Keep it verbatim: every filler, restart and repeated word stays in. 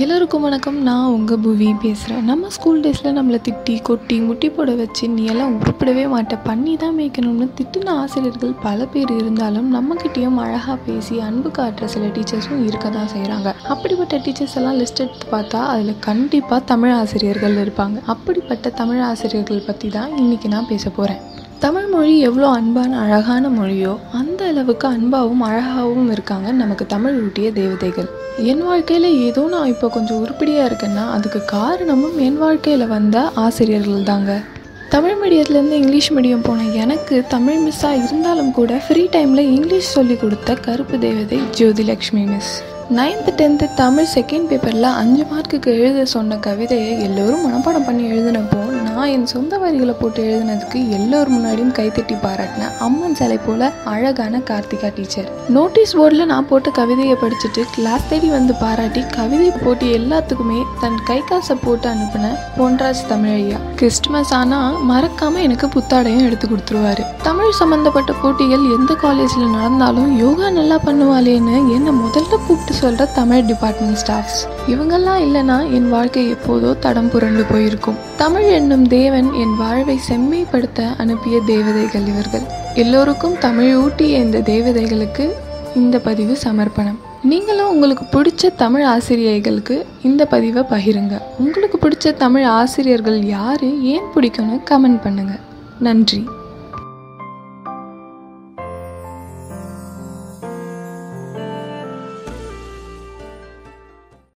எல்லோருக்கும் வணக்கம். நான் உங்கள் புவி பேசுகிறேன். நம்ம ஸ்கூல் டேஸில் நம்மளை திட்டி கொட்டி முட்டி போட வச்சு நீ எல்லாம் உருப்பிடவே மாட்டே, பண்ணி தான் மேய்க்கணும்னு திட்டின ஆசிரியர்கள் பல பேர் இருந்தாலும் நம்மக்கிட்டேயும் அழகாக பேசி அன்பு காட்டுற சில டீச்சர்ஸும் இருக்க தான் செய்கிறாங்க. அப்படிப்பட்ட டீச்சர்ஸ் எல்லாம் லிஸ்ட் எடுத்து பார்த்தா அதில் கண்டிப்பாக தமிழ் ஆசிரியர்கள் இருப்பாங்க. அப்படிப்பட்ட தமிழ் ஆசிரியர்கள் பற்றி தான் இன்றைக்கி நான் பேச போகிறேன். தமிழ் மொழி எவ்வளோ அன்பான அழகான மொழியோ அந்த அளவுக்கு அன்பாகவும் அழகாகவும் இருக்காங்க நமக்கு தமிழ் ஊட்டிய தேவதைகள். என் வாழ்க்கையில் ஏதோ நான் இப்போ கொஞ்சம் உருப்படியாக இருக்கேன்னா அதுக்கு காரணமும் என் வாழ்க்கையில் வந்த ஆசிரியர்கள் தாங்க. தமிழ் மீடியத்துலேருந்து இங்கிலீஷ் மீடியம் போன எனக்கு தமிழ் மிஸ்ஸாக இருந்தாலும் கூட ஃப்ரீ டைமில் இங்கிலீஷ் சொல்லி கொடுத்த கருப்பு தேவதை Jothilakshmi miss. Ninth tenth Tamil second பேப்பரில் அஞ்சு மார்க்குக்கு எழுத சொன்ன கவிதையை எல்லோரும் மனப்பாடம் பண்ணி எழுதினப்போ நான் என் சொந்த வரிகளை போட்டு எழுதினதுக்கு எல்லோரும் முன்னாடியும் கைத்தட்டி பாராட்டினேன் அம்மன் சிலை போல் அழகான கார்த்திகா டீச்சர். நோட்டீஸ் போர்டில் நான் போட்ட கவிதையை படிச்சுட்டு கிளாஸ் தேடி வந்து பாராட்டி கவிதை போட்டி எல்லாத்துக்குமே தன் கை காசை போட்டு அனுப்பின பொன்ராஜ் தமிழையா. கிறிஸ்துமஸ் ஆனால் மறக்காமல் எனக்கு புத்தாடையும் எடுத்து கொடுத்துருவாரு. தமிழ் சம்மந்தப்பட்ட போட்டிகள் எந்த காலேஜில் நடந்தாலும் யோகா நல்லா பண்ணுவாளேன்னு என்னை முதல்ல கூப்பிட்டு சொல்கிற தமிழ் டிபார்ட்மெண்ட் ஸ்டாஃப்ஸ் இவங்கெல்லாம் இல்லைனா என் வாழ்க்கை எப்போதோ தடம் புரண்டு போயிருக்கும். தமிழ் என்னும் தேவன் என் வாழ்வை செம்மைப்படுத்த அனுப்பிய தேவதைகள் இவர்கள். எல்லோருக்கும் தமிழ் ஊட்டிய இந்த தேவதைகளுக்கு இந்த பதிவு சமர்ப்பணம். நீங்களும் உங்களுக்கு பிடிச்ச தமிழ் ஆசிரியர்களுக்கு இந்த பதிவை பகிருங்க. உங்களுக்கு பிடிச்ச தமிழ் ஆசிரியர்கள் யார், ஏன் பிடிக்கும்னு கமெண்ட் பண்ணுங்கள். நன்றி.